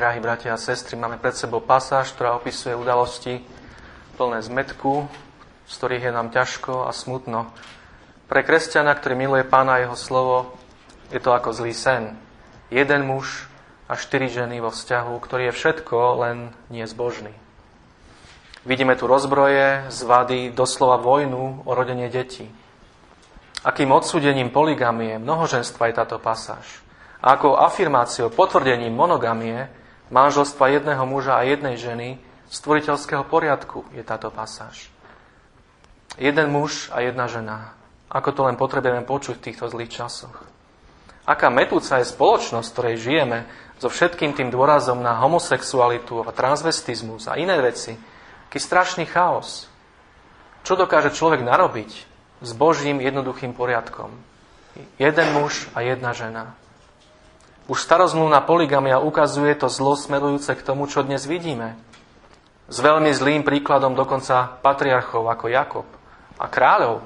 drahí bratia a sestry, máme pred sebou pasáž, ktorá opisuje udalosti plné zmätku, z ktorých je nám ťažko a smutno. Pre kresťana, ktorý miluje Pána a jeho slovo, je to ako zlý sen. Jeden muž a 4 ženy vo vzťahu, ktorý je všetko, len nie zbožný. Vidíme tu rozbroje, zvady, doslova vojnu o rodenie detí. Akým odsúdením poligamie, mnohoženstva je táto pasáž. A ako afirmáciou, potvrdením monogamie, manželstva jedného muža a jednej ženy stvoriteľského poriadku je táto pasáž. Jeden muž a jedna žena. Ako to len potrebujeme počuť v týchto zlých časoch. Aká metúca je spoločnosť, v ktorej žijeme, so všetkým tým dôrazom na homosexualitu a transvestizmus a iné veci. Aký strašný chaos. Čo dokáže človek narobiť s Božím jednoduchým poriadkom? Jeden muž a jedna žena. Už starozmluvná poligamia ukazuje to zlo smerujúce k tomu, čo dnes vidíme. S veľmi zlým príkladom dokonca patriarchov ako Jakob a kráľov.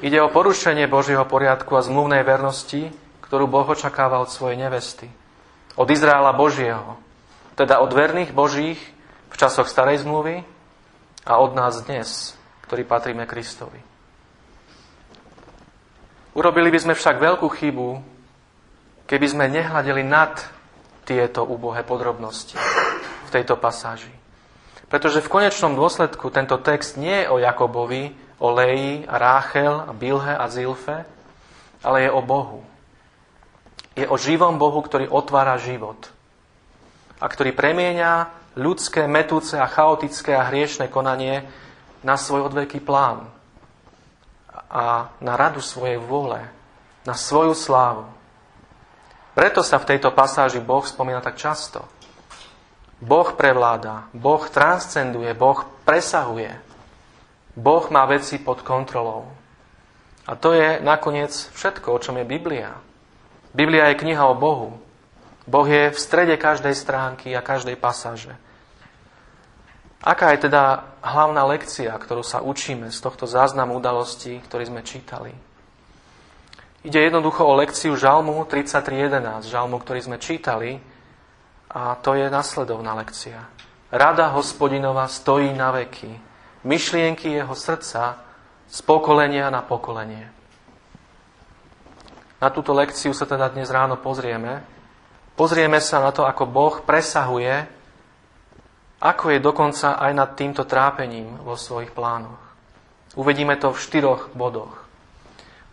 Ide o porušenie Božieho poriadku a zmluvnej vernosti, ktorú Boh očakáva od svojej nevesty. Od Izraela Božieho. Teda od verných Božích v časoch starej zmluvy a od nás dnes, ktorý patríme Kristovi. Urobili by sme však veľkú chybu, keby sme nehľadeli nad tieto úbohé podrobnosti v tejto pasáži. Pretože v konečnom dôsledku tento text nie je o Jakobovi, o Léi, a Ráchel, a Bilhe a Zilfe, ale je o Bohu. Je o živom Bohu, ktorý otvára život a ktorý premieňa ľudské, metúce a chaotické a hriešne konanie na svoj odveký plán a na radu svojej vôle, na svoju slávu. Preto sa v tejto pasáži Boh spomína tak často. Boh prevláda, Boh transcenduje, Boh presahuje. Boh má veci pod kontrolou. A to je nakoniec všetko, o čom je Biblia. Biblia je kniha o Bohu. Boh je v strede každej stránky a každej pasáže. Aká je teda hlavná lekcia, ktorú sa učíme z tohto záznamu udalostí, ktorý sme čítali? Ide jednoducho o lekciu Žalmu 33.11, Žalmu, ktorý sme čítali, a to je nasledovná lekcia. Rada Hospodinova stojí na veky, myšlienky jeho srdca z pokolenia na pokolenie. Na túto lekciu sa teda dnes ráno pozrieme. Pozrieme sa na to, ako Boh presahuje, ako je dokonca aj nad týmto trápením vo svojich plánoch. Uvedíme to v 4 bodoch.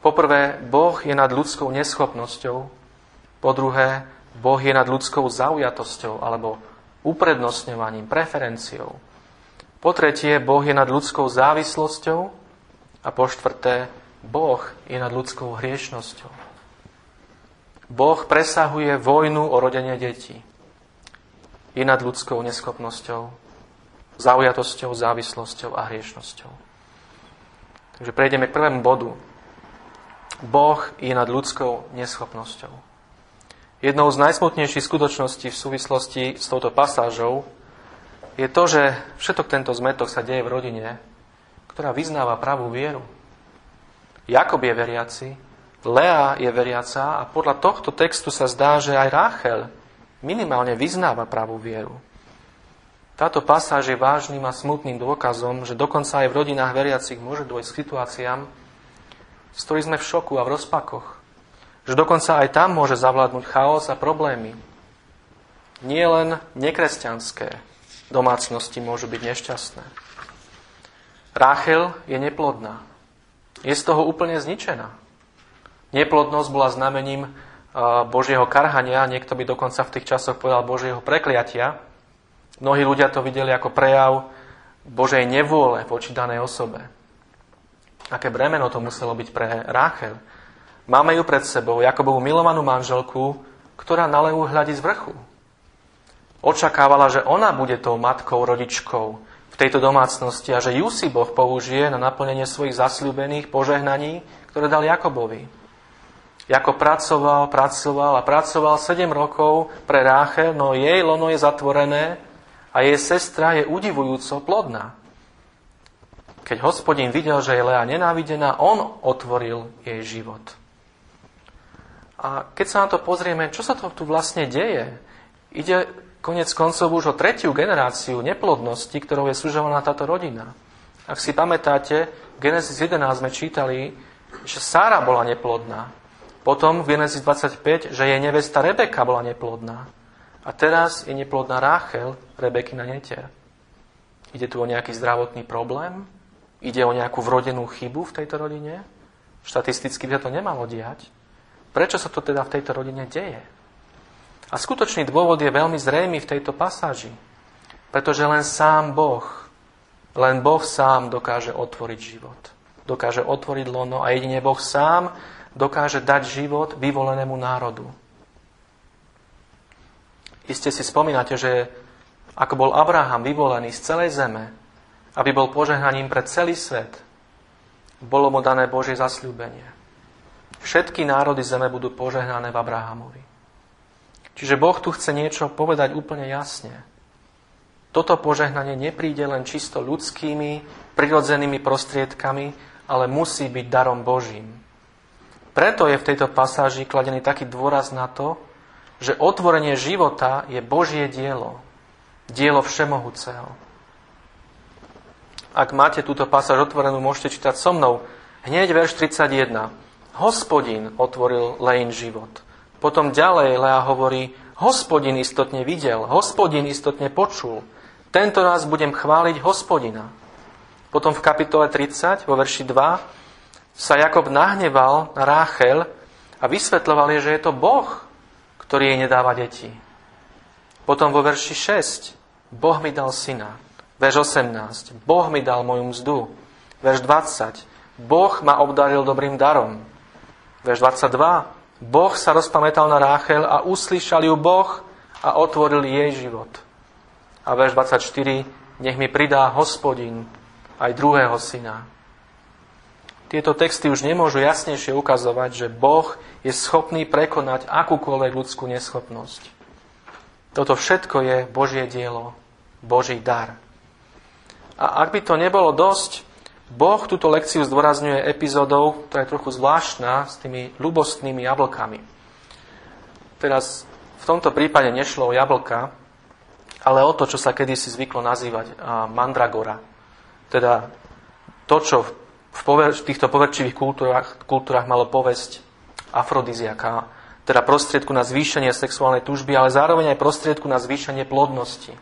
Poprvé, Boh je nad ľudskou neschopnosťou. Po druhé, Boh je nad ľudskou zaujatosťou alebo uprednostňovaním, preferenciou. Po tretie, Boh je nad ľudskou závislosťou. A po štvrté, Boh je nad ľudskou hriešnosťou. Boh presahuje vojnu o rodenie detí. Je nad ľudskou neschopnosťou, zaujatosťou, závislosťou a hriešnosťou. Takže prejdeme k prvému bodu. Boh je nad ľudskou neschopnosťou. Jednou z najsmutnejších skutočností v súvislosti s touto pasážou je to, že všetok tento zmätok sa deje v rodine, ktorá vyznáva pravú vieru. Jakob je veriaci, Lea je veriaca a podľa tohto textu sa zdá, že aj Ráchel minimálne vyznáva pravú vieru. Táto pasáž je vážnym a smutným dôkazom, že dokonca aj v rodinách veriacich môže dôjsť k situáciám, z ktorých sme v šoku a v rozpakoch. Že dokonca aj tam môže zavládnuť chaos a problémy. Nie len nekresťanské domácnosti môžu byť nešťastné. Ráchel je neplodná. Je z toho úplne zničená. Neplodnosť bola znamením Božieho karhania, niekto by dokonca v tých časoch povedal Božieho prekliatia. Mnohí ľudia to videli ako prejav Božej nevôle voči danej osobe. Aké bremeno to muselo byť pre Ráchel. Máme ju pred sebou, Jakobovú milovanú manželku, ktorá na Leu hľadí z vrchu. Očakávala, že ona bude tou matkou, rodičkou v tejto domácnosti a že ju si Boh použije na naplnenie svojich zasľúbených požehnaní, ktoré dal Jakobovi. Jakob pracoval 7 rokov pre Ráchel, no jej lono je zatvorené a jej sestra je udivujúco plodná. Keď Hospodin videl, že je Lea nenávidená, on otvoril jej život. A keď sa na to pozrieme, čo sa to tu vlastne deje? Ide koniec koncov už o tretiu generáciu neplodnosti, ktorou je sužovaná táto rodina. Ak si pamätáte, v Genesis 11 sme čítali, že Sára bola neplodná. Potom v Genesis 25, že jej nevesta Rebeka bola neplodná. A teraz je neplodná Ráchel, Rebekina netier. Ide tu o nejaký zdravotný problém? Ide o nejakú vrodenú chybu v tejto rodine? Štatisticky by sa to nemalo diať. Prečo sa to teda v tejto rodine deje? A skutočný dôvod je veľmi zrejmý v tejto pasáži. Pretože len Boh sám dokáže otvoriť život. Dokáže otvoriť lono a jedine Boh sám dokáže dať život vyvolenému národu. Iste si spomínate, že ako bol Abraham vyvolený z celej zeme, aby bol požehnaním pre celý svet, bolo mu dané Božie zasľúbenie. Všetky národy zeme budú požehnané v Abrahamovi. Čiže Boh tu chce niečo povedať úplne jasne. Toto požehnanie nepríde len čisto ľudskými, prirodzenými prostriedkami, ale musí byť darom Božím. Preto je v tejto pasáži kladený taký dôraz na to, že otvorenie života je Božie dielo. Dielo Všemohúceho. Ak máte túto pasáž otvorenú, môžete čítať so mnou. Hneď verš 31. Hospodin otvoril Lein život. Potom ďalej Lea hovorí, Hospodin istotne videl, Hospodin istotne počul. Tento raz budem chváliť Hospodina. Potom v kapitole 30, vo verši 2, sa Jakob nahneval na Ráchel a vysvetľoval jej, že je to Boh, ktorý jej nedáva deti. Potom vo verši 6, Boh mi dal syna. Verš 18. Boh mi dal moju mzdu. Verš 20. Boh ma obdaril dobrým darom. Verš 22. Boh sa rozpamätal na Ráchel a uslyšal ju Boh a otvoril jej život. A verš 24. Nech mi pridá Hospodin aj druhého syna. Tieto texty už nemôžu jasnejšie ukazovať, že Boh je schopný prekonať akúkoľvek ľudskú neschopnosť. Toto všetko je Božie dielo, Boží dar. A ak by to nebolo dosť, Boh túto lekciu zdôrazňuje epizódou, ktorá je trochu zvláštna, s tými ľubostnými jablkami. Teraz v tomto prípade nešlo o jablka, ale o to, čo sa kedysi zvyklo nazývať mandragora. Teda to, čo v týchto poverčivých kultúrach malo povesť afrodiziaka, teda prostriedku na zvýšenie sexuálnej túžby, ale zároveň aj prostriedku na zvýšenie plodnosti.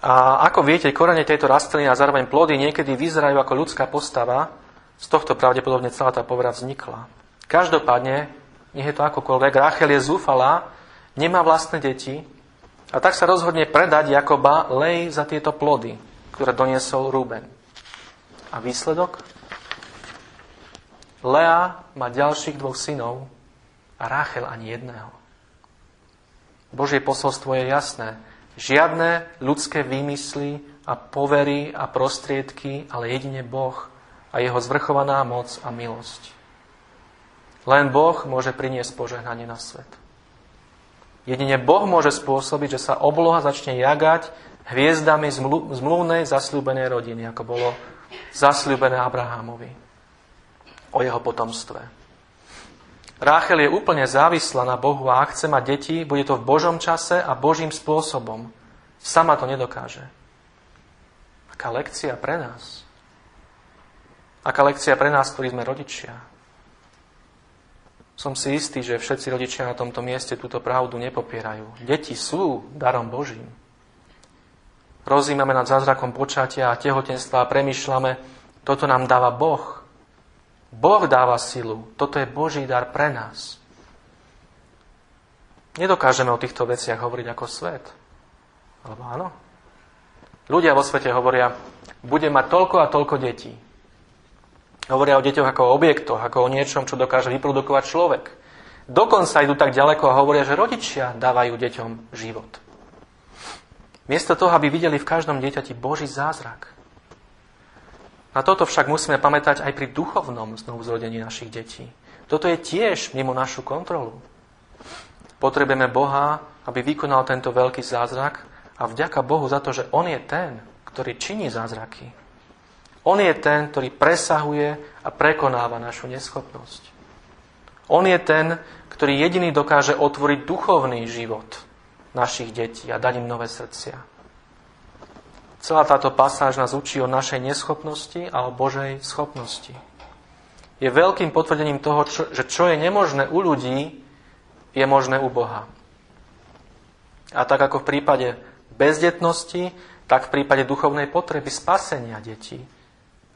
A ako viete, korene tejto rastliny a zároveň plody niekedy vyzerajú ako ľudská postava. Z tohto pravdepodobne celá tá povera vznikla. Každopádne, nech je to akokoľvek, Ráchel je zúfalá, nemá vlastné deti a tak sa rozhodne predať Jakoba Lej za tieto plody, ktoré doniesol Ruben. A výsledok? Lea má ďalších dvoch synov a Ráchel ani jedného. Božie posolstvo je jasné. Žiadne ľudské výmysly a povery a prostriedky, ale jedine Boh a jeho zvrchovaná moc a milosť. Len Boh môže priniesť požehnanie na svet. Jedine Boh môže spôsobiť, že sa obloha začne jagať hviezdami zmluvnej zasľúbenej rodiny, ako bolo zasľúbené Abrahamovi o jeho potomstve. Ráchel je úplne závislá na Bohu a ak chce mať deti, bude to v Božom čase a Božím spôsobom. Sama to nedokáže. Aká lekcia pre nás? Aká lekcia pre nás, ktorí sme rodičia? Som si istý, že všetci rodičia na tomto mieste túto pravdu nepopierajú. Deti sú darom Božím. Rozímame nad zázrakom počatia a tehotenstva a premýšľame, toto nám dáva Boh. Boh dáva silu. Toto je Boží dar pre nás. Nedokážeme o týchto veciach hovoriť ako svet. Alebo áno. Ľudia vo svete hovoria, budem mať toľko a toľko detí. Hovoria o deťoch ako o objektoch, ako o niečom, čo dokáže vyprodukovať človek. Dokonca idú tak ďaleko a hovoria, že rodičia dávajú deťom život. Miesto toho, aby videli v každom dieťati Boží zázrak. Na toto však musíme pamätať aj pri duchovnom znovuzrodení našich detí. Toto je tiež mimo našu kontrolu. Potrebujeme Boha, aby vykonal tento veľký zázrak a vďaka Bohu za to, že On je ten, ktorý činí zázraky. On je ten, ktorý presahuje a prekonáva našu neschopnosť. On je ten, ktorý jediný dokáže otvoriť duchovný život našich detí a dať im nové srdcia. Celá táto pasáž nás učí o našej neschopnosti a o Božej schopnosti. Je veľkým potvrdením toho, že čo je nemožné u ľudí, je možné u Boha. A tak ako v prípade bezdetnosti, tak v prípade duchovnej potreby spasenia detí.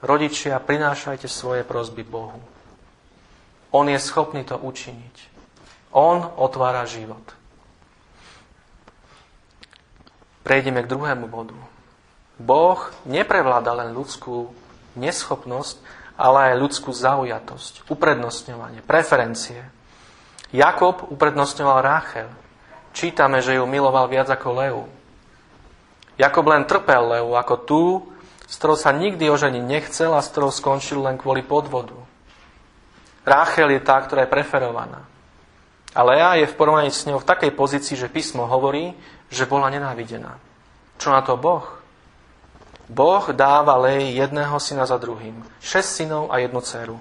Rodičia, prinášajte svoje prosby Bohu. On je schopný to učiniť. On otvára život. Prejdeme k druhému bodu. Boh neprevláda len ľudskú neschopnosť, ale aj ľudskú zaujatosť, uprednostňovanie, preferencie. Jakob uprednostňoval Ráchel. Čítame, že ju miloval viac ako Leu. Jakob len trpel Leu ako tú, s ktorou sa nikdy oženiť nechcel a s ktorou skončil len kvôli podvodu. Ráchel je tá, ktorá je preferovaná. A Lea je v porovnaní s ňou v takej pozícii, že písmo hovorí, že bola nenávidená. Čo na to Boh? Boh dáva Lei jedného syna za druhým. 6 synov a 1 dcéru.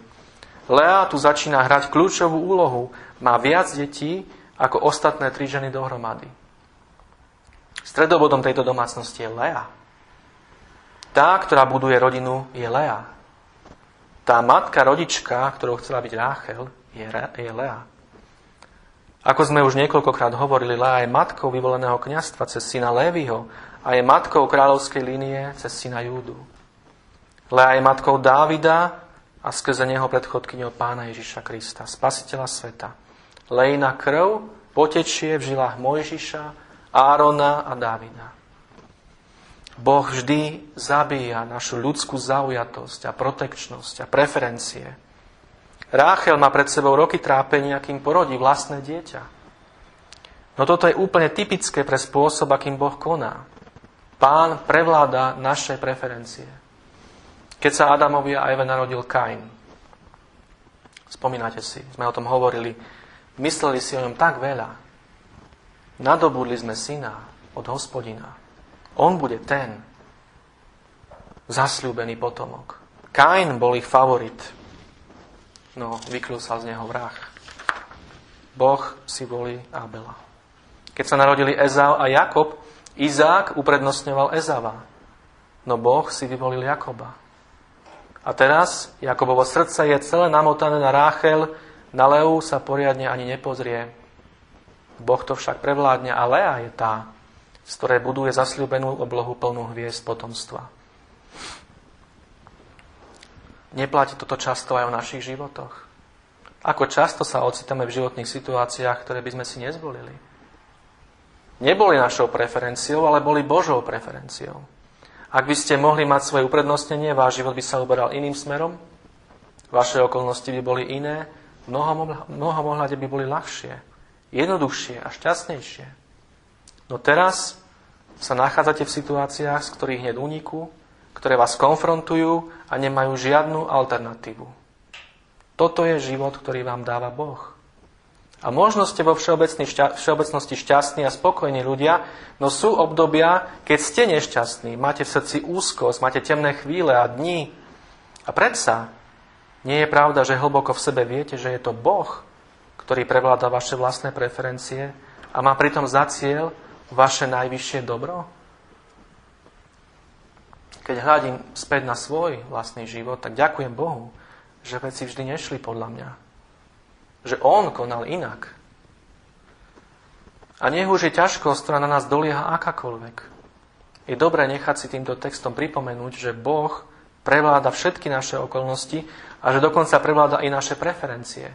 Lea tu začína hrať kľúčovú úlohu. Má viac detí ako ostatné 3 ženy dohromady. Stredobodom tejto domácnosti je Lea. Tá, ktorá buduje rodinu, je Lea. Tá matka, rodička, ktorou chcela byť Ráchel, je Lea. Ako sme už niekoľkokrát hovorili, Lea je matkou vyvoleného kňazstva cez syna Léviho a je matkou kráľovskej línie cez syna Júdu. Lea je matkou Dávida a skrze neho predchodkyňou Pána Ježiša Krista, Spasiteľa sveta. Leina krv potečie v žilách Mojžiša, Árona a Dávida. Boh vždy zabíja našu ľudskú zaujatosť a protekčnosť a preferencie. Ráchel má pred sebou roky trápenia, kým porodí vlastné dieťa. No toto je úplne typické pre spôsob, akým Boh koná. Pán prevláda naše preferencie. Keď sa Adamovi a Eve narodil Kain. Spomínate si, sme o tom hovorili. Mysleli si o ňom tak veľa. Nadobudli sme syna od Hospodina. On bude ten zasľúbený potomok. Kain bol ich favorit. No, vyklil sa z neho vrah. Boh si volí Abela. Keď sa narodili Ezau a Jakob, Izák uprednostňoval Ezava. No Boh si vyvolil Jakoba. A teraz Jakobovo srdce je celé namotané na Ráchel, na Leu sa poriadne ani nepozrie. Boh to však prevládne a Lea je tá, z ktorej buduje zasľúbenú oblohu plnú hviezd potomstva. Neplatí toto často aj v našich životoch? Ako často sa ocitame v životných situáciách, ktoré by sme si nezvolili? Neboli našou preferenciou, ale boli Božou preferenciou. Ak by ste mohli mať svoje uprednostnenie, váš život by sa uberal iným smerom, vaše okolnosti by boli iné, mnohom ohľade by boli ľahšie, jednoduchšie a šťastnejšie. No teraz sa nachádzate v situáciách, z ktorých hneď uniku, ktoré vás konfrontujú a nemajú žiadnu alternatívu. Toto je život, ktorý vám dáva Boh. A možno ste vo všeobecnosti šťastní a spokojní ľudia, no sú obdobia, keď ste nešťastní, máte v srdci úzkosť, máte temné chvíle a dni. A predsa nie je pravda, že hlboko v sebe viete, že je to Boh, ktorý prevláda vaše vlastné preferencie a má pritom za cieľ vaše najvyššie dobro? Keď hľadím späť na svoj vlastný život, tak ďakujem Bohu, že veci vždy nešli podľa mňa. Že On konal inak. A nech už je ťažkosť, ktorá na nás dolieha akákoľvek. Je dobré nechať si týmto textom pripomenúť, že Boh prevláda všetky naše okolnosti a že dokonca prevláda i naše preferencie.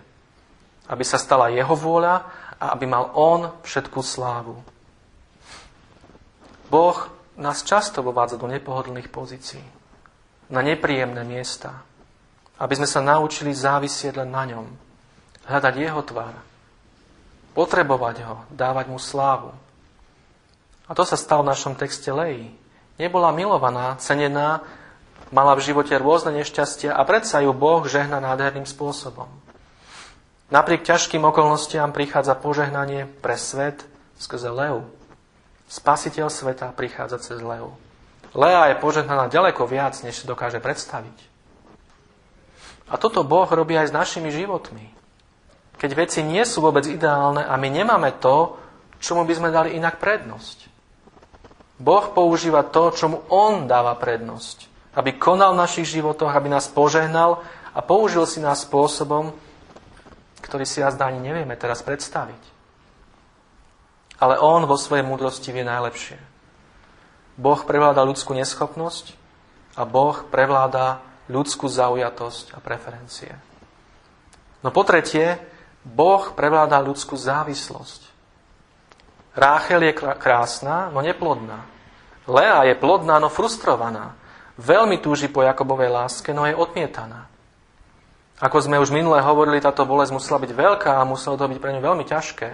Aby sa stala Jeho vôľa a aby mal On všetkú slávu. Boh nás často vovádza do nepohodlných pozícií, na nepríjemné miesta, aby sme sa naučili závisieť len na ňom, hľadať jeho tvár, potrebovať ho, dávať mu slávu. A to sa stalo v našom texte Leji. Nebola milovaná, cenená, mala v živote rôzne nešťastia a predsa ju Boh žehná nádherným spôsobom. Napriek ťažkým okolnostiam prichádza požehnanie pre svet skrze Leu. Spasiteľ sveta prichádza cez Leu. Lea je požehnaná ďaleko viac, než si dokáže predstaviť. A toto Boh robí aj s našimi životmi. Keď veci nie sú vôbec ideálne a my nemáme to, čomu by sme dali inak prednosť. Boh používa to, čomu On dáva prednosť, aby konal v našich životoch, aby nás požehnal a použil si nás spôsobom, ktorý si jazda ani nevieme teraz predstaviť. Ale On vo svojej múdrosti vie najlepšie. Boh prevláda ľudskú neschopnosť a Boh prevláda ľudskú zaujatosť a preferencie. No po tretie, Boh prevláda ľudskú závislosť. Ráchel je krásna, no neplodná. Lea je plodná, no frustrovaná. Veľmi túži po Jakobovej láske, no je odmietaná. Ako sme už minule hovorili, táto bolesť musela byť veľká a muselo to byť pre ňu veľmi ťažké.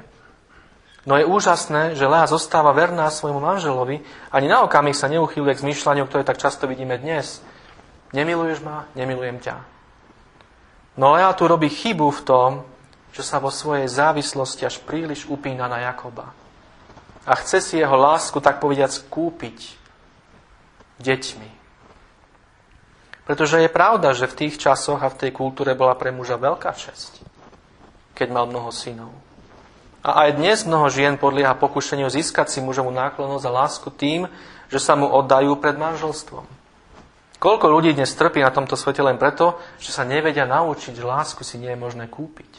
No je úžasné, že Lea zostáva verná svojmu manželovi, ani na okamih sa neuchýľuje k zmýšľaniu, ktoré tak často vidíme dnes. Nemiluješ ma, nemilujem ťa. No Lea tu robí chybu v tom, že sa vo svojej závislosti až príliš upína na Jakoba. A chce si jeho lásku, tak povediac, kúpiť deťmi. Pretože je pravda, že v tých časoch a v tej kultúre bola pre muža veľká česť, keď mal mnoho synov. A aj dnes mnoho žien podlieha pokušeniu získať si mužovú náklonnosť a lásku tým, že sa mu oddajú pred manželstvom. Koľko ľudí dnes trpí na tomto svete len preto, že sa nevedia naučiť, že lásku si nie je možné kúpiť.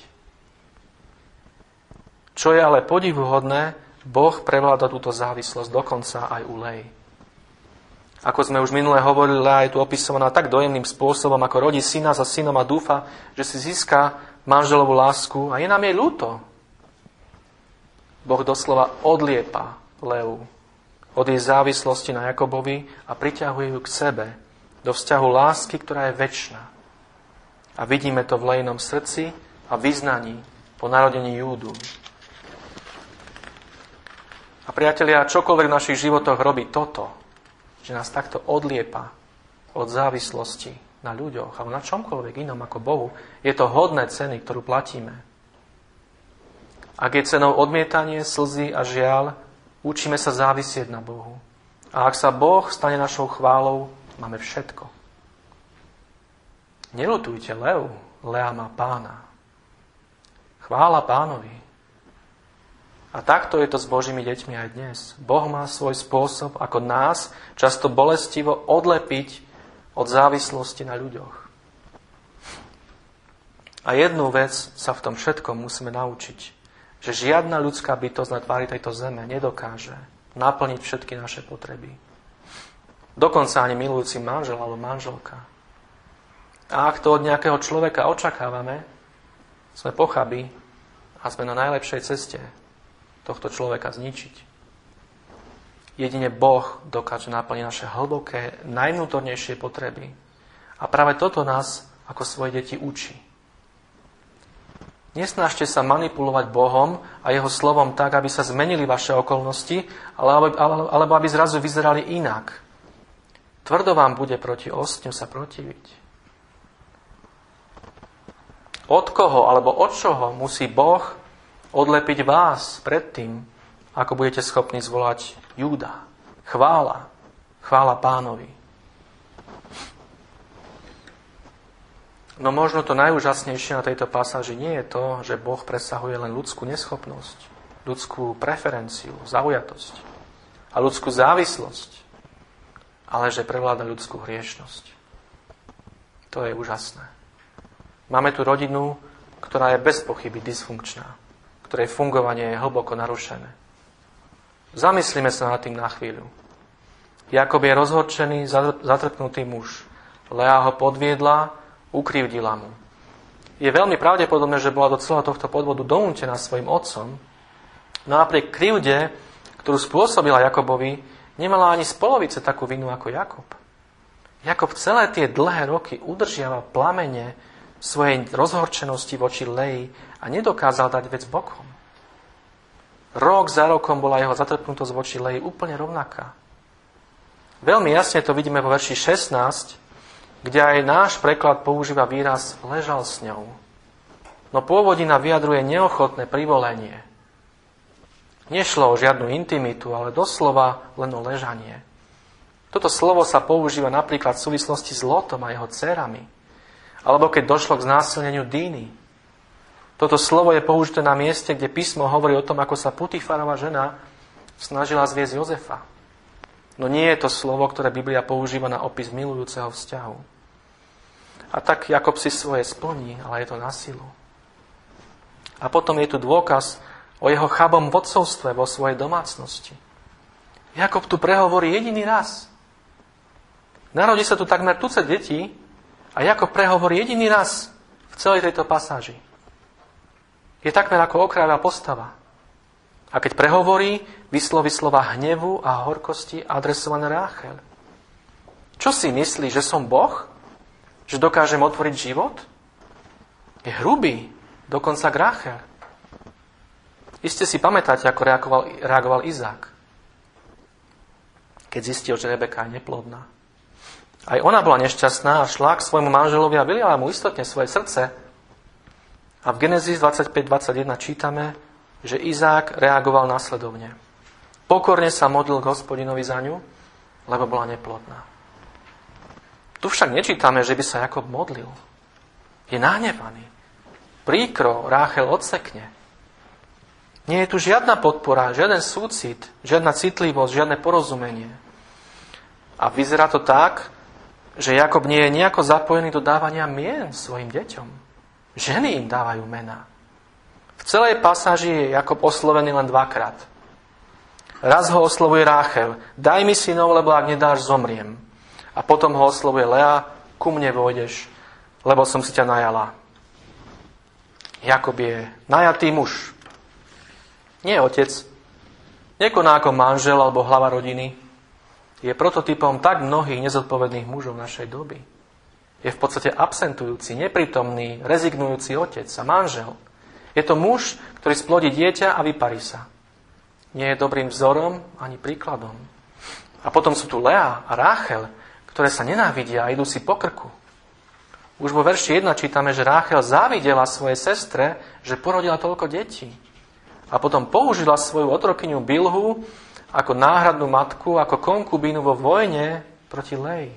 Čo je ale podivuhodné, Boh prevláda túto závislosť dokonca aj u Lei. Ako sme už minule hovorili, Lea je tu opisovaná tak dojemným spôsobom, ako rodí syna za synom a dúfa, že si získa manželovú lásku a je nám jej ľúto. Boh doslova odliepa Leu od jej závislosti na Jakobovi a priťahuje ju k sebe do vzťahu lásky, ktorá je večná. A vidíme to v Leinom srdci a vyznaní po narodení Júdu. A priatelia, čokoľvek v našich životoch robí toto, že nás takto odliepa od závislosti na ľuďoch alebo na čomkoľvek inom ako Bohu, je to hodné ceny, ktorú platíme. Ak je cenou odmietanie, slzy a žiaľ, učíme sa závisieť na Bohu. A ak sa Boh stane našou chválou, máme všetko. Nelutujte Leu, Lea má Pána. Chvála Pánovi. A takto je to s Božími deťmi aj dnes. Boh má svoj spôsob, ako nás často bolestivo odlepiť od závislosti na ľuďoch. A jednu vec sa v tom všetkom musíme naučiť. Že žiadna ľudská bytosť na tvári tejto zeme nedokáže naplniť všetky naše potreby. Dokonca ani milujúci manžel alebo manželka. A ak to od nejakého človeka očakávame, sme pochabi a sme na najlepšej ceste tohto človeka zničiť. Jedine Boh dokáže naplniť naše hlboké, najvnútornejšie potreby. A práve toto nás ako svoje deti učí. Nesnažte sa manipulovať Bohom a jeho slovom tak, aby sa zmenili vaše okolnosti, alebo aby zrazu vyzerali inak. Tvrdo vám bude proti ostňu sa protiviť. Od koho alebo od čoho musí Boh odlepiť vás pred tým, ako budete schopní zvolať Júda? Chvála. Chvála Pánovi. No možno to najúžasnejšie na tejto pasáži nie je to, že Boh presahuje len ľudskú neschopnosť, ľudskú preferenciu, zaujatosť a ľudskú závislosť, ale že prevláda ľudskú hriešnosť. To je úžasné. Máme tu rodinu, ktorá je bez pochyby dysfunkčná, ktorej fungovanie je hlboko narušené. Zamyslíme sa nad tým na chvíľu. Jakob je rozhorčený, zatrpnutý muž. Lea ho podviedla, ukrivdila mu. Je veľmi pravdepodobné, že bola do celého tohto podvodu donútená svojim otcom, no napriek krivde, ktorú spôsobila Jakobovi, nemala ani z polovice takú vinu ako Jakob. Jakob celé tie dlhé roky udržiaval plamene svojej rozhorčenosti voči Lei a nedokázal dať vec bokom. Rok za rokom bola jeho zatrpnutosť voči Lei úplne rovnaká. Veľmi jasne to vidíme vo verši 16, kde aj náš preklad používa výraz ležal s ňou. No pôvodina vyjadruje neochotné privolenie. Nešlo o žiadnu intimitu, ale doslova len o ležanie. Toto slovo sa používa napríklad v súvislosti s Lotom a jeho dcerami, alebo keď došlo k znásilneniu Díny. Toto slovo je použité na mieste, kde písmo hovorí o tom, ako sa Putifarova žena snažila zviesť Jozefa. No nie je to slovo, ktoré Biblia používa na opis milujúceho vzťahu. A tak Jakob si svoje splní, ale je to na silu. A potom je tu dôkaz o jeho chabom vodcovstve vo svojej domácnosti. Jakob tu prehovorí jediný raz. Narodí sa tu takmer tucet detí a Jakob prehovorí jediný raz v celej tejto pasáži. Je takmer ako okráľa postava. A keď prehovorí, vysloví slova hnevu a horkosti adresované Ráchel. Čo si myslí, že som Boh? Že dokážem otvoriť život? Je hrubý, dokonca k Ráchel. Iste si pamätáte, ako reagoval Izák, keď zistil, že Rebeka je neplodná. Aj ona bola nešťastná a šla k svojmu manželovi a vyliala mu istotne svoje srdce. A v Genesis 25:21 čítame, že Izák reagoval následovne. Pokorne sa modlil k Hospodinovi za ňu, lebo bola neplodná. Tu však nečítame, že by sa Jakob modlil. Je nahnevaný. Príkro Ráchel odsekne. Nie je tu žiadna podpora, žiaden súcit, žiadna citlivosť, žiadne porozumenie. A vyzerá to tak, že Jakob nie je nejako zapojený do dávania mien svojim deťom. Ženy im dávajú mená. V celej pasáži je Jakob oslovený len dvakrát. Raz ho oslovuje Ráchel. Daj mi synov, lebo ak nedáš, zomriem. A potom ho oslovuje Lea. Ku mne vôjdeš, lebo som si ťa najala. Jakob je najatý muž. Nie otec. Nekoná ako manžel alebo hlava rodiny. Je prototypom tak mnohých nezodpovedných mužov našej doby. Je v podstate absentujúci, neprítomný, rezignujúci otec a manžel. Je to muž, ktorý splodí dieťa a vyparí sa. Nie je dobrým vzorom ani príkladom. A potom sú tu Lea a Ráchel, ktoré sa nenávidia a idú si po krku. Už vo verši 1 čítame, že Ráchel závidela svojej sestre, že porodila toľko detí. A potom použila svoju otrokyňu Bilhu ako náhradnú matku, ako konkubínu vo vojne proti Leji.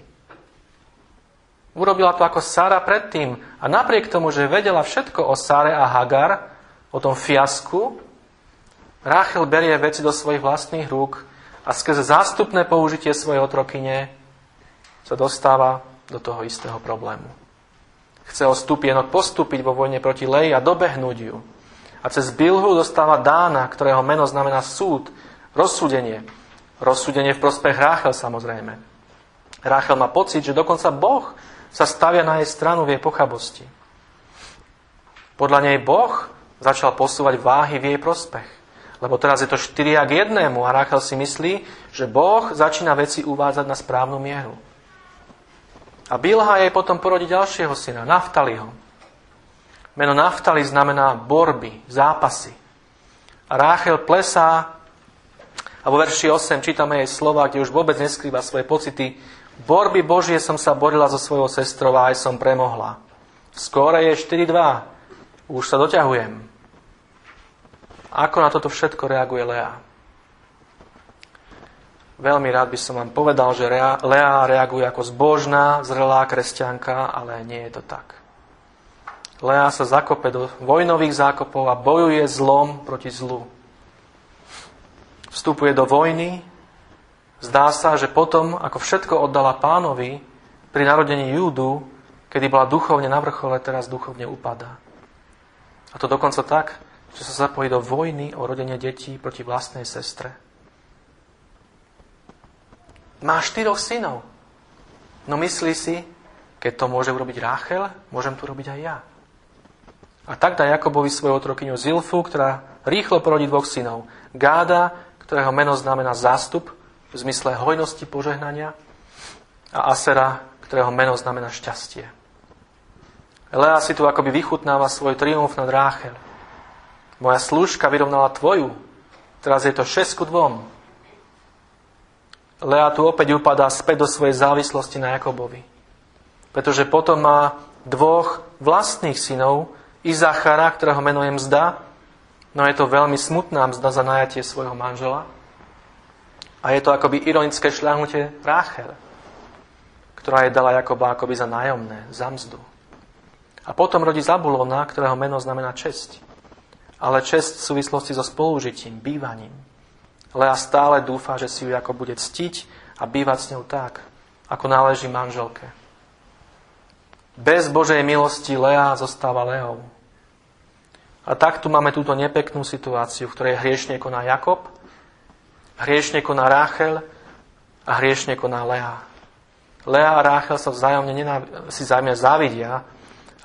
Urobila to ako Sára predtým a napriek tomu, že vedela všetko o Sáre a Hagar, o tom fiasku, Ráchel berie veci do svojich vlastných rúk a skrze zástupné použitie svojej otrokyne sa dostáva do toho istého problému. Chce o stupienok postúpiť vo vojne proti Leji a dobehnúť ju. A cez Bilhu dostáva Dána, ktorého meno znamená súd, rozsúdenie. Rozsúdenie v prospech Ráchel, samozrejme. Ráchel má pocit, že dokonca Boh sa stavia na jej stranu v jej pochabosti. Podľa nej Boh začal posúvať váhy v jej prospech. Lebo teraz je to 4:1 a Ráchel si myslí, že Boh začína veci uvádzať na správnu mieru. A Bilha jej potom porodí ďalšieho syna, Naftaliho. Meno Naftali znamená borby, zápasy. A Ráchel plesá a vo verši 8 čítame jej slova, kde už vôbec neskrýva svoje pocity. Borby Božie som sa borila so svojou sestrou a aj som premohla. Skóre je 4:2. Už sa doťahujem. Ako na toto všetko reaguje Lea? Veľmi rád by som vám povedal, že Lea reaguje ako zbožná, zrelá kresťanka, ale nie je to tak. Lea sa zakope do vojnových zákopov a bojuje zlom proti zlu. Vstupuje do vojny. Zdá sa, že potom, ako všetko oddala Pánovi, pri narodení Júdu, kedy bola duchovne na vrchole, teraz duchovne upadá. A to dokonca tak, že sa zapojí do vojny o rodenie detí proti vlastnej sestre. Má 4 synov. No myslí si, keď to môže urobiť Ráchel, môžem to robiť aj ja. A tak dá Jakobovi svoju otrokyňu Zilfu, ktorá rýchlo porodí 2 synov. Gáda, ktorého meno znamená zástup, v zmysle hojnosti požehnania, a Asera, ktorého meno znamená šťastie. Lea si tu akoby vychutnáva svoj triumf nad Ráchel. Moja slúžka vyrovnala tvoju, teraz je to 6:2. Lea tu opäť upadá späť do svojej závislosti na Jakobovi. Pretože potom má 2 vlastných synov, Izáchara, ktorého meno je Mzda, no je to veľmi smutná mzda za najatie svojho manžela. A je to akoby ironické šľahnutie Ráchel, ktorá jej dala Jakoba akoby za nájomné, za mzdu. A A potom rodí Zabulona, ktorého meno znamená česť. Ale česť v súvislosti so spolužitím, bývaním. Lea stále dúfa, že si ju ako bude ctiť a bývať s ňou tak, ako náleží manželke. Bez Božej milosti Lea zostáva Leou. A tak tu máme túto nepeknú situáciu, v ktorej hriešne koná Jakob, hriešne koná Ráchel a hriešne koná Lea. Lea a Ráchel sa vzájomne závidia.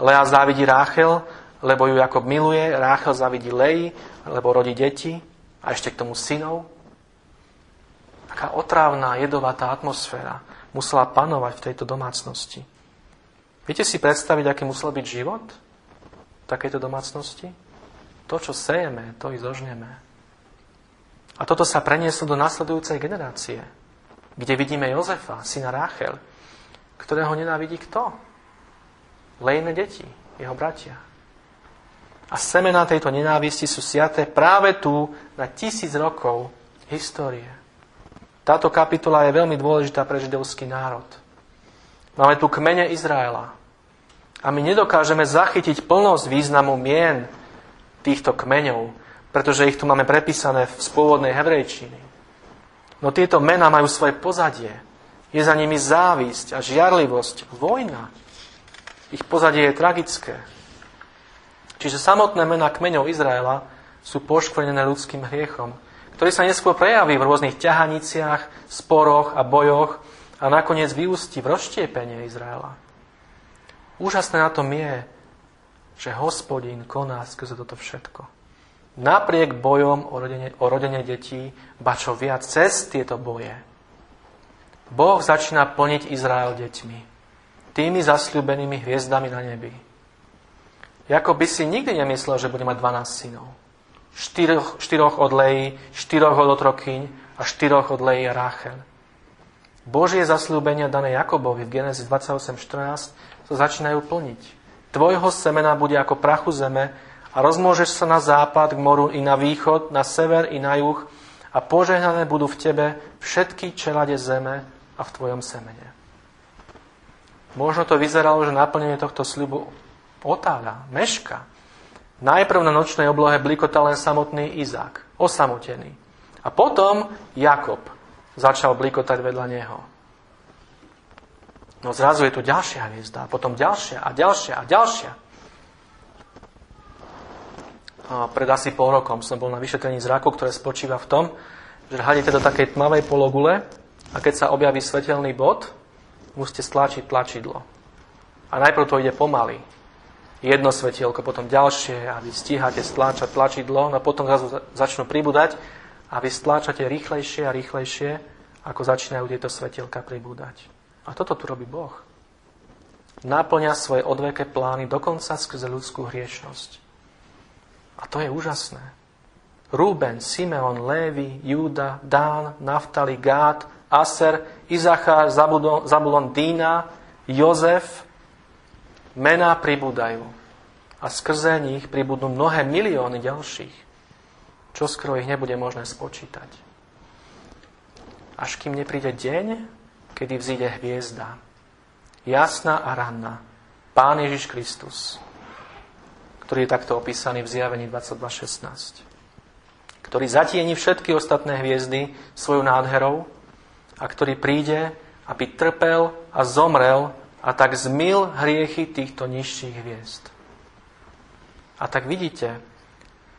Lea závidí Ráchel, lebo ju Jakob miluje. Ráchel závidí Lei, lebo rodí deti a ešte k tomu synov. Taká otrávna, jedovatá atmosféra musela panovať v tejto domácnosti. Viete si predstaviť, aký musel byť život v takejto domácnosti? To, čo sejeme, to i zožneme. A toto sa prenieslo do nasledujúcej generácie, kde vidíme Jozefa, syna Ráchel, ktorého nenávidí kto? Lejné deti, jeho bratia. A semená tejto nenávisti sú siaté práve tu na 1000 rokov histórie. Táto kapitola je veľmi dôležitá pre židovský národ. Máme tu kmene Izraela. A my nedokážeme zachytiť plnosť významu mien týchto kmeňov, pretože ich tu máme prepísané z pôvodnej hebrejčiny. No tieto mená majú svoje pozadie. Je za nimi závisť a žiarlivosť, vojna. Ich pozadie je tragické. Čiže samotné mená kmeňov Izraela sú poškvrnené ľudským hriechom, ktorý sa neskôr prejaví v rôznych ťahaniciach, sporoch a bojoch a nakoniec vyústi v rozštiepenie Izraela. Úžasné na tom je, že Hospodín koná skrze toto všetko. Napriek bojom o rodenie detí, ba čo viac, cez tieto boje, Boh začína plniť Izrael deťmi, tými zasľúbenými hviezdami na nebi. Jakob by si nikdy nemyslel, že bude mať 12 synov. 4 od Leji, 4 od otrokyň a 4 od Leji a Ráchel. Božie zasľúbenia dané Jakobovi v Genesis 28.14 sa začínajú plniť. Tvojho semena bude ako prachu zeme a rozmnožíš sa na západ, k moru i na východ, na sever i na juh a požehnané budú v tebe všetky čelade zeme a v tvojom semene. Možno to vyzeralo, že naplnenie tohto sľubu otáľa, meška. Najprv na nočnej oblohe blikotal len samotný Izák, osamotený. A potom Jakob začal blikotať vedľa neho. No zrazu je tu ďalšia hviezda, potom ďalšia a ďalšia a ďalšia. Pred asi pol rokom som bol na vyšetrení zraku, ktoré spočíva v tom, že hľadíte do takej tmavej pologule a keď sa objaví svetelný bod, musíte stlačiť tlačidlo. A najprv to ide pomaly. Jedno svetielko, potom ďalšie a vy stíhate stláčať tlačidlo, no potom zrazu začnú pribúdať a vy stláčate rýchlejšie a rýchlejšie, ako začínajú tieto svetielka pribúdať. A toto tu robí Boh. Náplňa svoje odveké plány dokonca skrze ľudskú hriešnosť. A to je úžasné. Ruben, Simeon, Lévi, Júda, Dán, Naftali, Gád, Aser, Izachar, Zabulon, Dína, Jozef. Mená pribúdajú a skrze nich pribudnú mnohé milióny ďalších, čo skoro ich nebude možné spočítať. Až kým nepríde deň, kedy vzíde hviezda, jasná a ranná, Pán Ježiš Kristus, ktorý je takto opísaný v Zjavení 22.16, ktorý zatieni všetky ostatné hviezdy svojou nádherou a ktorý príde, aby trpel a zomrel a tak zmyl hriechy týchto nižších hviezd. A tak vidíte,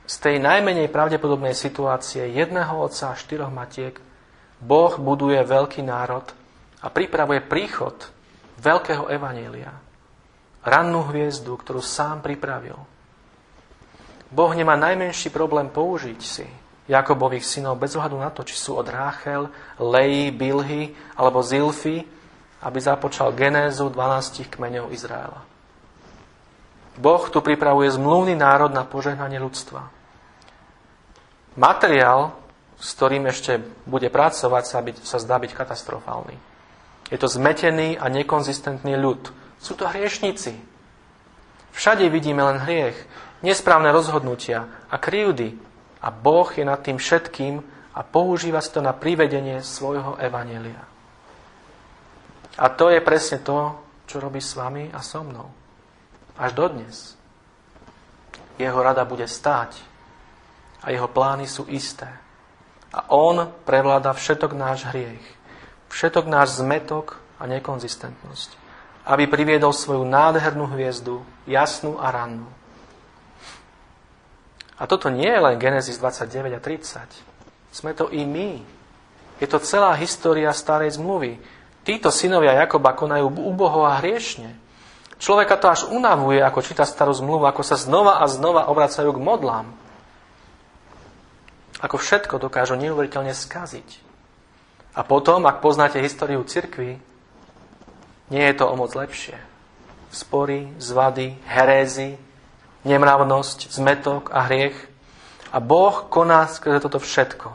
z tej najmenej pravdepodobnej situácie jedného otca a 4 matiek Boh buduje veľký národ a pripravuje príchod veľkého evanjelia. Rannú hviezdu, ktorú sám pripravil. Boh nemá najmenší problém použiť si Jakobových synov bez ohľadu na to, či sú od Ráchel, Leji, Bilhy alebo Zilfy, aby započal genézu 12 kmeňov Izraela. Boh tu pripravuje zmluvný národ na požehnanie ľudstva. Materiál, s ktorým ešte bude pracovať, sa zdá byť katastrofálny. Je to zmetený a nekonzistentný ľud. Sú to hriešnici. Všade vidíme len hriech, nesprávne rozhodnutia a krivdy. A Boh je nad tým všetkým a používa si to na privedenie svojho evanjelia. A to je presne to, čo robí s vami a so mnou. Až dodnes. Jeho rada bude stáť a jeho plány sú isté. A on prevláda všetok náš hriech, všetok náš zmetok a nekonzistentnosť, aby priviedol svoju nádhernú hviezdu, jasnú a rannú. A toto nie je len Genesis 29 a 30. Sme to i my. Je to celá história starej zmluvy. Títo synovia Jakoba konajú úboho a hriešne. Človeka to až unavuje, ako číta starú zmluvu, ako sa znova a znova obracajú k modlám. Ako všetko dokážu neuveriteľne skaziť. A potom, ak poznáte históriu cirkvi, nie je to o moc lepšie. Spory, zvady, herézy, nemravnosť, zmetok a hriech. A Boh koná skrze toto všetko.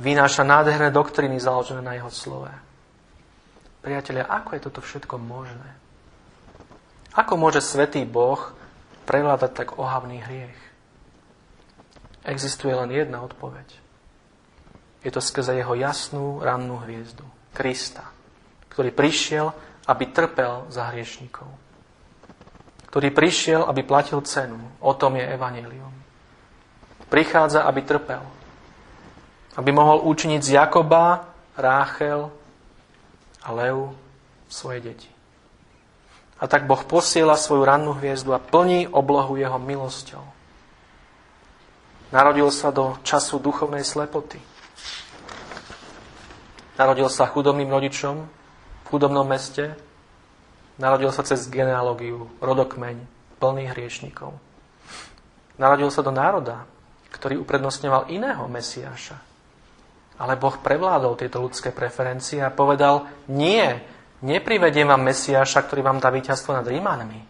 Vynáša nádherné doktriny založené na jeho slove. Priatelia, ako je toto všetko možné? Ako môže svätý Boh prevládať tak ohavný hriech? Existuje len jedna odpoveď. Je to skrze jeho jasnú, rannú hviezdu, Krista, ktorý prišiel, aby trpel za hriešnikov. Ktorý prišiel, aby platil cenu. O tom je evanjelium. Prichádza, aby trpel. Aby mohol učiniť z Jakoba, Ráchel a Leu svoje deti. A tak Boh posiela svoju rannú hviezdu a plní oblohu jeho milosťou. Narodil sa do času duchovnej slepoty. Narodil sa chudobným rodičom v chudobnom meste. Narodil sa cez genealógiu, rodokmeň, plný hriešnikov. Narodil sa do národa, ktorý uprednostňoval iného Mesiáša. Ale Boh prevládol tieto ľudské preferencie a povedal, nie, neprivediem vám Mesiáša, ktorý vám dá víťazstvo nad Rímanmi,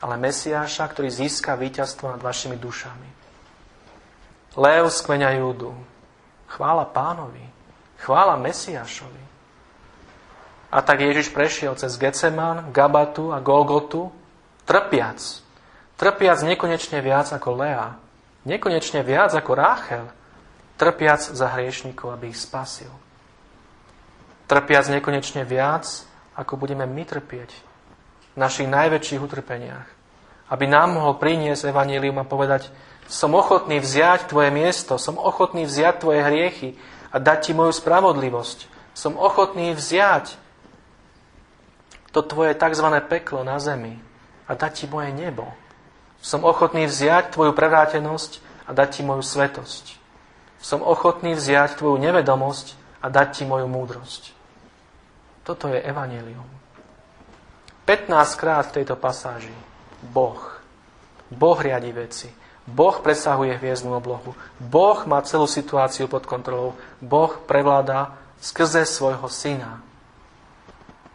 ale Mesiáša, ktorý získa víťazstvo nad vašimi dušami. Lev z kmeňa Júdu. Chvála Pánovi. Chvála Mesiášovi. A tak Ježiš prešiel cez Gecemán, Gabatu a Golgotu trpiac. Trpiac nekonečne viac ako Lea. Nekonečne viac ako Ráchel. Trpiac za hriešnikov, aby ich spasil. Trpiac nekonečne viac, ako budeme my trpieť v našich najväčších utrpeniach. Aby nám mohol priniesť evanjelium a povedať, som ochotný vziať tvoje miesto, som ochotný vziať tvoje hriechy a dať ti moju spravodlivosť. Som ochotný vziať to tvoje tzv. Peklo na zemi a dať ti moje nebo. Som ochotný vziať tvoju prevrátenosť a dať ti moju svetosť. Som ochotný vziať tvoju nevedomosť a dať ti moju múdrosť. Toto je evanjelium. 15 krát v tejto pasáži Boh riadi veci. Boh presahuje hviezdnu oblohu. Boh má celú situáciu pod kontrolou. Boh prevládá skrze svojho syna.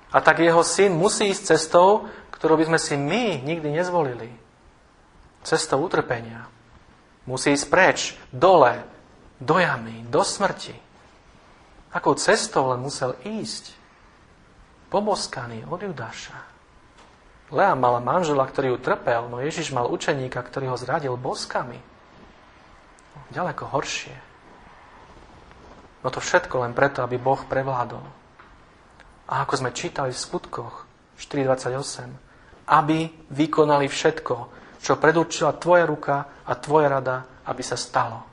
A tak jeho syn musí ísť cestou, ktorú by sme si my nikdy nezvolili. Cestou utrpenia. Musí ísť preč, dole, do jamy, do smrti. Akou cestou len musel ísť? Poboskaný od Judáša. Lea mala manžela, ktorý ju trpel, no Ježiš mal učeníka, ktorý ho zradil boskami. Ďaleko horšie. No to všetko len preto, aby Boh prevládol. A ako sme čítali v Skutkoch 4.28, aby vykonali všetko, čo predurčila tvoja ruka a tvoja rada, aby sa stalo.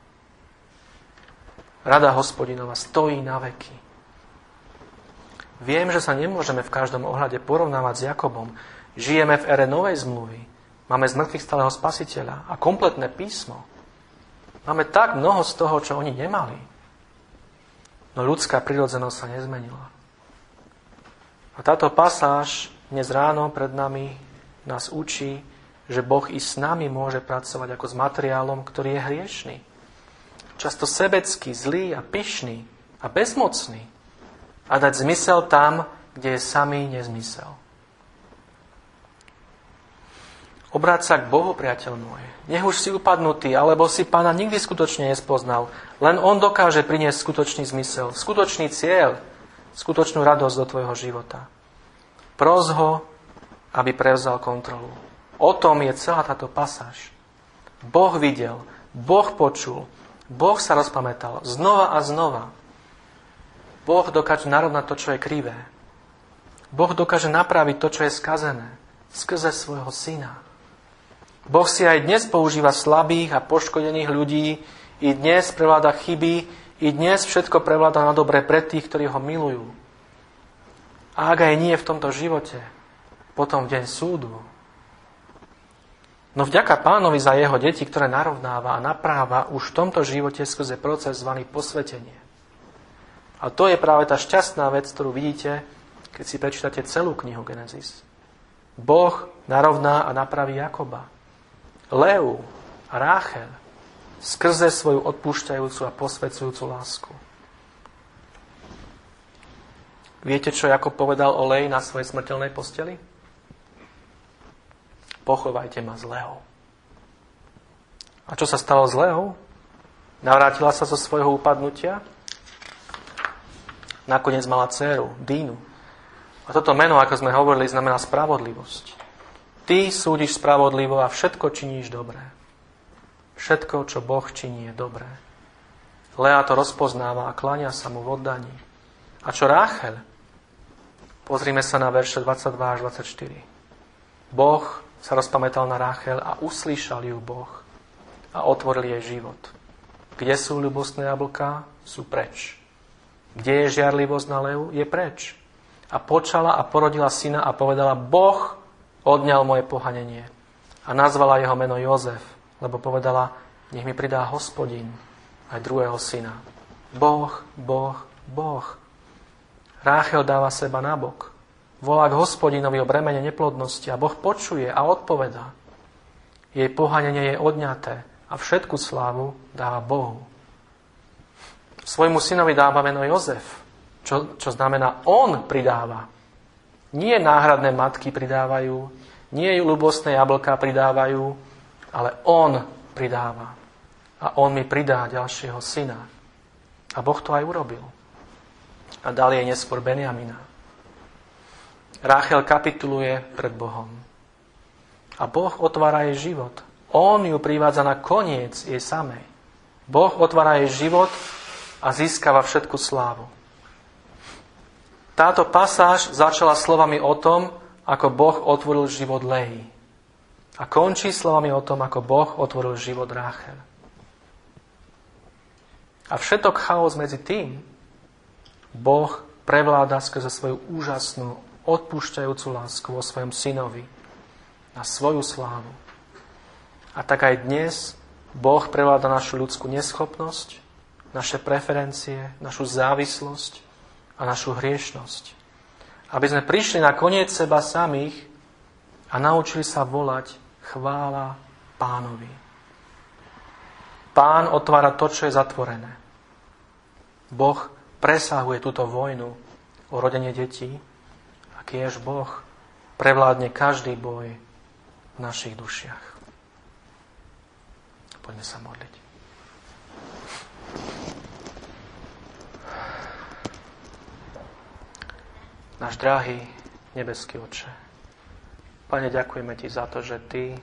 Rada Hospodinova stojí na veky. Viem, že sa nemôžeme v každom ohľade porovnávať s Jakobom. Žijeme v ére novej zmluvy. Máme z mŕtvych stáleho Spasiteľa a kompletné písmo. Máme tak mnoho z toho, čo oni nemali. No ľudská prirodzenosť sa nezmenila. A táto pasáž dnes ráno pred nami nás učí, že Boh i s nami môže pracovať ako s materiálom, ktorý je hriešný. Často sebecký, zlý a pyšný a bezmocný. A dať zmysel tam, kde je samý nezmysel. Obráť sa k Bohu, priateľ môj. Nech už si upadnutý, alebo si Pána nikdy skutočne nespoznal. Len On dokáže priniesť skutočný zmysel, skutočný cieľ, skutočnú radosť do tvojho života. Pros ho, aby prevzal kontrolu. O tom je celá táto pasáž. Boh videl, Boh počul, Boh sa rozpamätal znova a znova. Boh dokáže narovnať to, čo je krivé. Boh dokáže napraviť to, čo je skazené. skrze svojho syna. Boh si aj dnes používa slabých a poškodených ľudí, i dnes prevláda chyby, i dnes všetko prevláda na dobre pre tých, ktorí ho milujú. A ak aj nie v tomto živote, potom v deň súdu. No vďaka Pánovi za jeho deti, ktoré narovnáva a napráva už v tomto živote skrze proces zvaný posvetenie. A to je práve tá šťastná vec, ktorú vidíte, keď si prečítate celú knihu Genesis. Boh narovná a napraví Jakoba, Leu a Ráchel skrze svoju odpúšťajúcu a posvedzujúcu lásku. Viete, čo Jakob povedal o Leji na svojej smrteľnej posteli? Pochovajte ma s Leou. A čo sa stalo s Leou? Navrátila sa zo svojho upadnutia? Nakoniec mala dcéru, Dínu. A toto meno, ako sme hovorili, znamená spravodlivosť. Ty súdiš spravodlivo a všetko činíš dobré. Všetko, čo Boh činí, je dobré. Lea to rozpoznáva a kláňa sa mu v oddaní. A čo Ráchel? Pozrime sa na verše 22 až 24. Boh sa rozpamätal na Ráchel a uslíšal ju Boh a otvoril jej život. Kde sú ľubostné jablká? Sú preč. Kde je žiarlivosť na Leu? Je preč. A počala a porodila syna a povedala: Boh odňal moje pohanenie. A nazvala jeho meno Jozef, lebo povedala: nech mi pridá Hospodin aj druhého syna. Boh, Boh, Boh. Ráchel dáva seba nabok. Volá k Hospodinovi o bremene neplodnosti a Boh počuje a odpovedá. Jej pohanenie je odňaté a všetku slávu dáva Bohu. Svojmu synovi dáva meno Jozef, čo znamená on pridáva. Nie náhradné matky pridávajú, nie ľubostné jablká pridávajú, ale on pridáva. A on mi pridá ďalšieho syna. A Boh to aj urobil. A dal jej neskôr Benjamina. Ráchel kapituluje pred Bohom. A Boh otvára jej život. On ju privádza na koniec jej samej. Boh otvára jej život a získava všetku slávu. Táto pasáž začala slovami o tom, ako Boh otvoril život Leji. A končí slovami o tom, ako Boh otvoril život Ráchel. A všetok chaos medzi tým Boh prevláda skrze svoju úžasnú, odpúšťajúcu lásku vo svojom synovi na svoju slávu. A tak aj dnes Boh prevláda našu ľudskú neschopnosť, naše preferencie, našu závislosť a našu hriešnosť. Aby sme prišli na koniec seba samých a naučili sa volať: chvála Pánovi. Pán otvára to, čo je zatvorené. Boh presahuje túto vojnu o rodenie detí a kiež Boh prevládne každý boj v našich dušiach. Poďme sa modliť. Náš drahý nebeský Otče, Pane, ďakujeme Ti za to, že Ty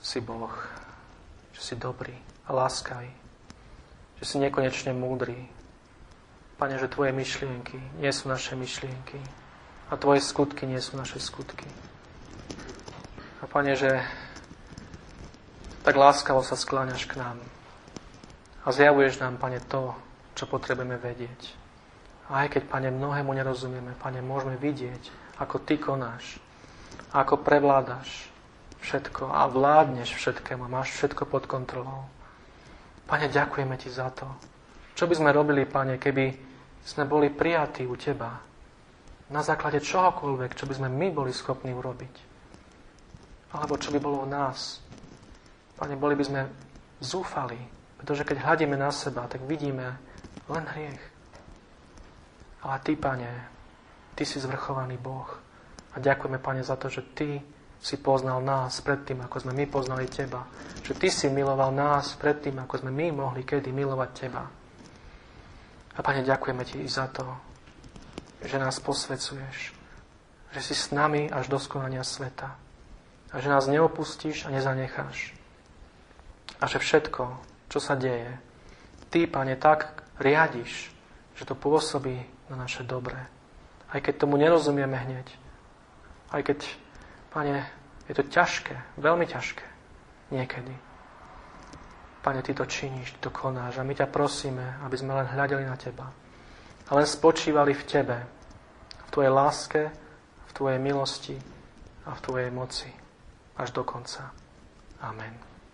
si Boh, že si dobrý a láskavý, že si nekonečne múdry. Pane, že Tvoje myšlienky nie sú naše myšlienky a Tvoje skutky nie sú naše skutky. A Pane, že tak láskavo sa skláňaš k nám a zjavuješ nám, Pane, to, čo potrebujeme vedieť. A aj keď, Pane, mnohému nerozumieme, Pane, môžeme vidieť, ako Ty konáš, ako prevládaš všetko a vládneš všetkému, máš všetko pod kontrolou. Pane, ďakujeme Ti za to. Čo by sme robili, Pane, keby sme boli prijatí u Teba? Na základe čohokoľvek, čo by sme my boli schopní urobiť? Alebo čo by bolo u nás? Pane, boli by sme zúfali, pretože keď hľadíme na seba, tak vidíme len hriech. Ale Ty, Pane, Ty si zvrchovaný Boh. A ďakujeme, Pane, za to, že Ty si poznal nás predtým, ako sme my poznali Teba. Že Ty si miloval nás predtým, ako sme my mohli kedy milovať Teba. A, Pane, ďakujeme Ti za to, že nás posvedzuješ. Že si s nami až do skonania sveta. A že nás neopustíš a nezanecháš. A že všetko, čo sa deje, Ty, Pane, tak riadiš, že to pôsobí na naše dobré. Aj keď tomu nerozumieme hneď, Aj keď, Pane, je to ťažké, veľmi ťažké niekedy. Pane, Ty to činíš, Ty to konáš a my ťa prosíme, aby sme len hľadeli na Teba. A len spočívali v Tebe, v Tvojej láske, v Tvojej milosti a v Tvojej moci. Až do konca. Amen.